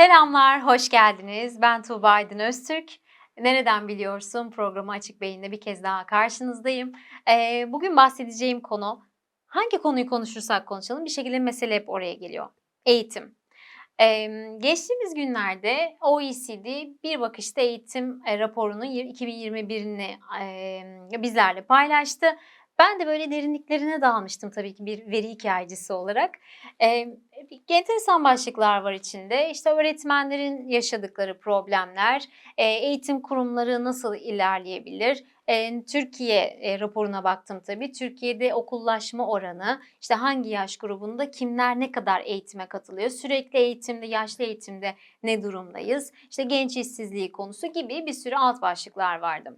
Selamlar, hoş geldiniz. Ben Tuğba Aydın Öztürk. Nereden Biliyorsun? Programı Açık Beyin'de bir kez daha karşınızdayım. Bugün bahsedeceğim konu, hangi konuyu konuşursak konuşalım bir şekilde mesele hep oraya geliyor. Eğitim. Geçtiğimiz günlerde OECD bir bakışta eğitim raporunun 2021'ini bizlerle paylaştı. Ben de böyle derinliklerine dalmıştım tabii ki bir veri hikayecisi olarak. Enteresan başlıklar var içinde. İşte öğretmenlerin yaşadıkları problemler, eğitim kurumları nasıl ilerleyebilir? Türkiye raporuna baktım tabii. Türkiye'de okullaşma oranı, işte hangi yaş grubunda kimler ne kadar eğitime katılıyor? Sürekli eğitimde, yaşlı eğitimde ne durumdayız? İşte genç işsizliği konusu gibi bir sürü alt başlıklar vardı.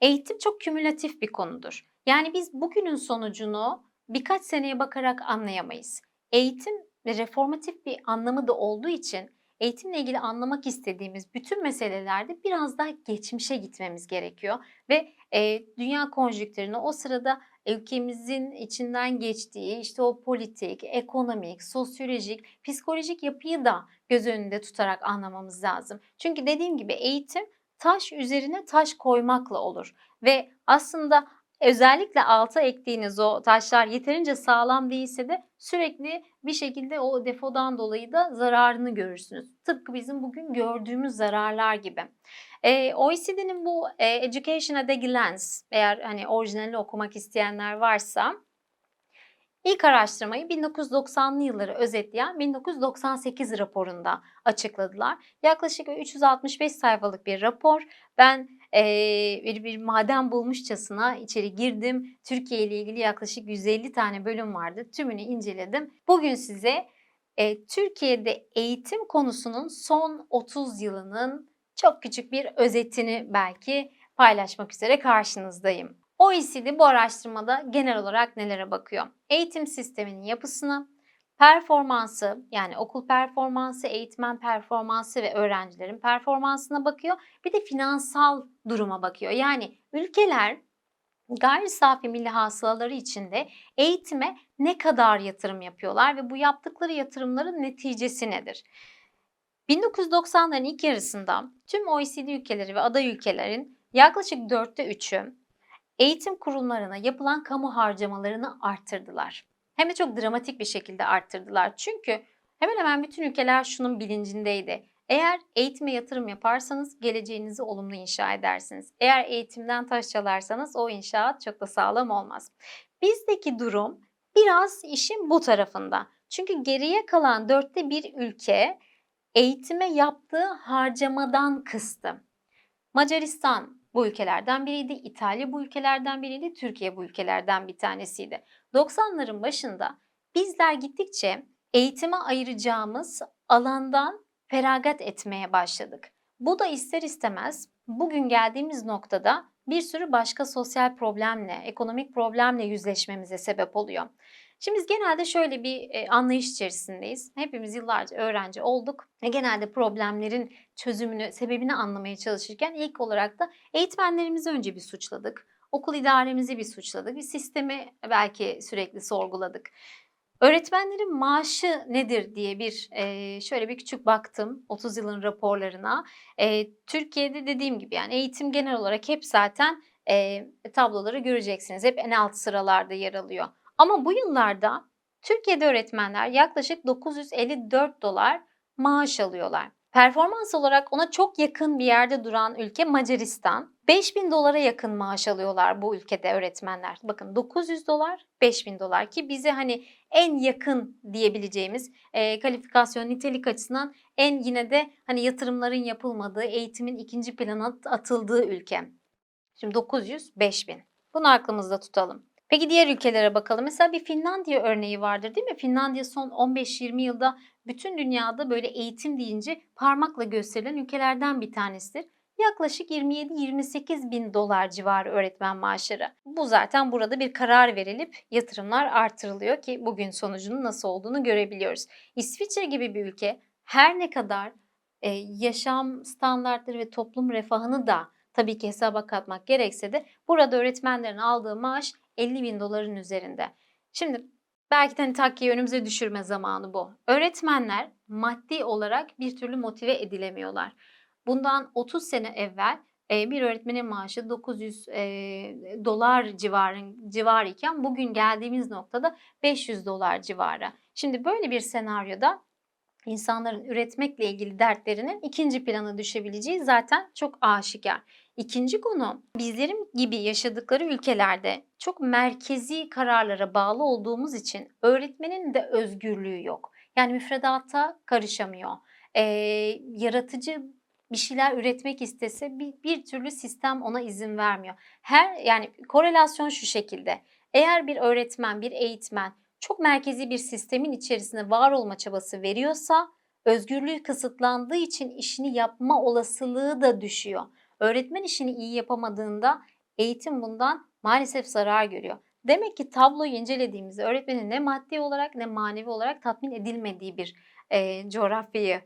Eğitim çok kümülatif bir konudur. Yani biz bugünün sonucunu birkaç seneye bakarak anlayamayız. Eğitim reformatif bir anlamı da olduğu için eğitimle ilgili anlamak istediğimiz bütün meselelerde biraz daha geçmişe gitmemiz gerekiyor. Ve dünya konjüktürünü o sırada ülkemizin içinden geçtiği işte o politik, ekonomik, sosyolojik, psikolojik yapıyı da göz önünde tutarak anlamamız lazım. Çünkü dediğim gibi eğitim taş üzerine taş koymakla olur ve aslında özellikle alta ektiğiniz o taşlar yeterince sağlam değilse de sürekli bir şekilde o defodan dolayı da zararını görürsünüz. Tıpkı bizim bugün gördüğümüz zararlar gibi. OECD'nin bu Education at a Glance, eğer hani orijinalini okumak isteyenler varsa, İlk araştırmayı 1990'lı yılları özetleyen 1998 raporunda açıkladılar. Yaklaşık 365 sayfalık bir rapor. Ben bir maden bulmuşçasına içeri girdim. Türkiye ile ilgili yaklaşık 150 tane bölüm vardı. Tümünü inceledim. Bugün size Türkiye'de eğitim konusunun son 30 yılının çok küçük bir özetini belki paylaşmak üzere karşınızdayım. OECD bu araştırmada genel olarak nelere bakıyor? Eğitim sisteminin yapısını, performansı yani okul performansı, eğitmen performansı ve öğrencilerin performansına bakıyor. Bir de finansal duruma bakıyor. Yani ülkeler gayri safi milli hasılaları içinde eğitime ne kadar yatırım yapıyorlar ve bu yaptıkları yatırımların neticesi nedir? 1990'ların ilk yarısında tüm OECD ülkeleri ve aday ülkelerin yaklaşık 4'te 3'ü eğitim kurumlarına yapılan kamu harcamalarını arttırdılar. Hem de çok dramatik bir şekilde arttırdılar. Çünkü hemen hemen bütün ülkeler şunun bilincindeydi. Eğer eğitime yatırım yaparsanız geleceğinizi olumlu inşa edersiniz. Eğer eğitimden taş çalarsanız o inşaat çok da sağlam olmaz. Bizdeki durum biraz işin bu tarafında. Çünkü geriye kalan 1/4 ülke eğitime yaptığı harcamadan kıstı. Macaristan bu ülkelerden biriydi, İtalya bu ülkelerden biriydi, Türkiye bu ülkelerden bir tanesiydi. 90'ların başında bizler gittikçe eğitime ayıracağımız alandan feragat etmeye başladık. Bu da ister istemez bugün geldiğimiz noktada bir sürü başka sosyal problemle, ekonomik problemle yüzleşmemize sebep oluyor. Şimdi biz genelde şöyle bir anlayış içerisindeyiz. Hepimiz yıllarca öğrenci olduk ve genelde problemlerin çözümünü, sebebini anlamaya çalışırken ilk olarak da eğitmenlerimizi önce bir suçladık. Okul idaremizi bir suçladık. Bir sistemi belki sürekli sorguladık. Öğretmenlerin maaşı nedir diye şöyle bir küçük baktım 30 yılın raporlarına. Türkiye'de dediğim gibi yani eğitim genel olarak hep zaten tabloları göreceksiniz. Hep en alt sıralarda yer alıyor. Ama bu yıllarda Türkiye'de öğretmenler yaklaşık $954 maaş alıyorlar. Performans olarak ona çok yakın bir yerde duran ülke Macaristan. $5.000 yakın maaş alıyorlar bu ülkede öğretmenler. Bakın $900, $5.000 ki bize hani en yakın diyebileceğimiz kalifikasyon nitelik açısından en yine de hani yatırımların yapılmadığı, eğitimin ikinci plana atıldığı ülke. Şimdi 900, 5000. Bunu aklımızda tutalım. Peki diğer ülkelere bakalım. Mesela bir Finlandiya örneği vardır değil mi? Finlandiya son 15-20 yılda bütün dünyada böyle eğitim deyince parmakla gösterilen ülkelerden bir tanesidir. Yaklaşık $27-28.000 civarı öğretmen maaşları. Bu zaten burada bir karar verilip yatırımlar artırılıyor ki bugün sonucunun nasıl olduğunu görebiliyoruz. İsviçre gibi bir ülke her ne kadar yaşam standartları ve toplum refahını da tabii ki hesaba katmak gerekse de burada öğretmenlerin aldığı maaş $50.000'ın üzerinde. Şimdi Belki de hani takkiyi önümüze düşürme zamanı bu. Öğretmenler maddi olarak bir türlü motive edilemiyorlar. Bundan 30 sene evvel bir öğretmenin maaşı 900 dolar civarıyken bugün geldiğimiz noktada 500 dolar civarı. Şimdi böyle bir senaryoda insanların üretmekle ilgili dertlerinin ikinci plana düşebileceği zaten çok aşikar. İkinci konu, bizlerin gibi yaşadıkları ülkelerde çok merkezi kararlara bağlı olduğumuz için öğretmenin de özgürlüğü yok. Yani müfredata karışamıyor. Yaratıcı bir şeyler üretmek istese bir türlü sistem ona izin vermiyor. Yani korelasyon şu şekilde. Eğer bir öğretmen, bir eğitmen çok merkezi bir sistemin içerisinde var olma çabası veriyorsa özgürlüğü kısıtlandığı için işini yapma olasılığı da düşüyor. Öğretmen işini iyi yapamadığında eğitim bundan maalesef zarar görüyor. Demek ki tabloyu incelediğimizde öğretmenin ne maddi olarak ne manevi olarak tatmin edilmediği bir coğrafyayı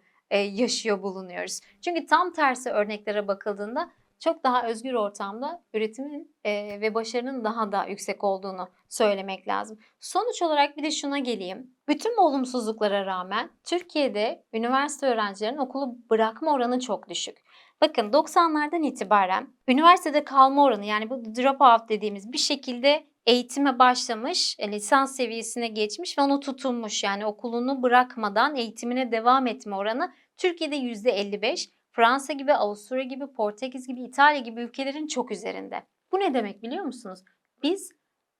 yaşıyor bulunuyoruz. Çünkü tam tersi örneklere bakıldığında çok daha özgür ortamda üretimin ve başarının daha da yüksek olduğunu söylemek lazım. Sonuç olarak bir de şuna geleyim. Bütün olumsuzluklara rağmen Türkiye'de üniversite öğrencilerinin okulu bırakma oranı çok düşük. Bakın 90'lardan itibaren üniversitede kalma oranı, yani bu dropout dediğimiz, bir şekilde eğitime başlamış, lisans seviyesine geçmiş ve onu tutunmuş, yani okulunu bırakmadan eğitimine devam etme oranı Türkiye'de %55, Fransa gibi, Avusturya gibi, Portekiz gibi, İtalya gibi ülkelerin çok üzerinde. Bu ne demek biliyor musunuz? Biz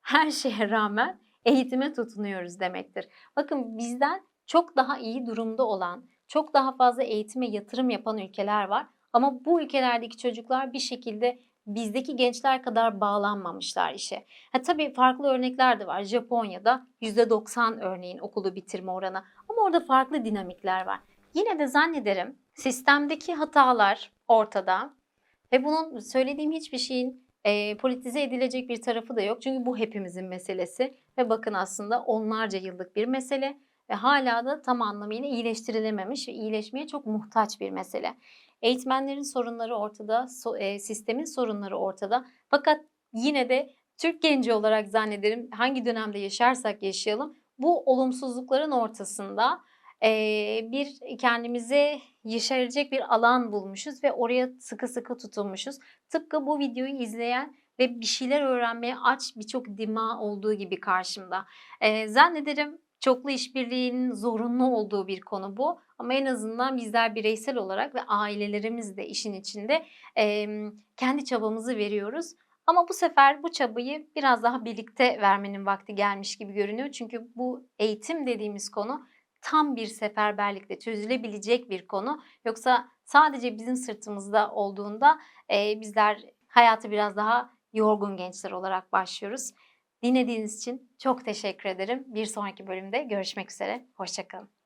her şeye rağmen eğitime tutunuyoruz demektir. Bakın bizden çok daha iyi durumda olan, çok daha fazla eğitime yatırım yapan ülkeler var. Ama bu ülkelerdeki çocuklar bir şekilde bizdeki gençler kadar bağlanmamışlar işe. Tabii farklı örnekler de var. Japonya'da %90 örneğin okulu bitirme oranı. Ama orada farklı dinamikler var. Yine de zannederim sistemdeki hatalar ortada ve bunun, söylediğim hiçbir şeyin politize edilecek bir tarafı da yok. Çünkü bu hepimizin meselesi ve bakın aslında onlarca yıllık bir mesele ve hala da tam anlamıyla iyileştirilememiş ve iyileşmeye çok muhtaç bir mesele. Eğitmenlerin sorunları ortada, sistemin sorunları ortada. Fakat yine de Türk genci olarak zannederim, hangi dönemde yaşarsak yaşayalım, bu olumsuzlukların ortasında bir kendimize yaşayacak bir alan bulmuşuz ve oraya sıkı sıkı tutunmuşuz. Tıpkı bu videoyu izleyen ve bir şeyler öğrenmeye aç birçok dima olduğu gibi karşımda. Zannederim çoklu işbirliğinin zorunlu olduğu bir konu bu. Ama en azından bizler bireysel olarak ve ailelerimiz de işin içinde kendi çabamızı veriyoruz. Ama bu sefer bu çabayı biraz daha birlikte vermenin vakti gelmiş gibi görünüyor. Çünkü bu eğitim dediğimiz konu tam bir seferberlikle çözülebilecek bir konu. Yoksa sadece bizim sırtımızda olduğunda bizler hayatı biraz daha yorgun gençler olarak başlıyoruz. Dinlediğiniz için çok teşekkür ederim. Bir sonraki bölümde görüşmek üzere. Hoşça kalın.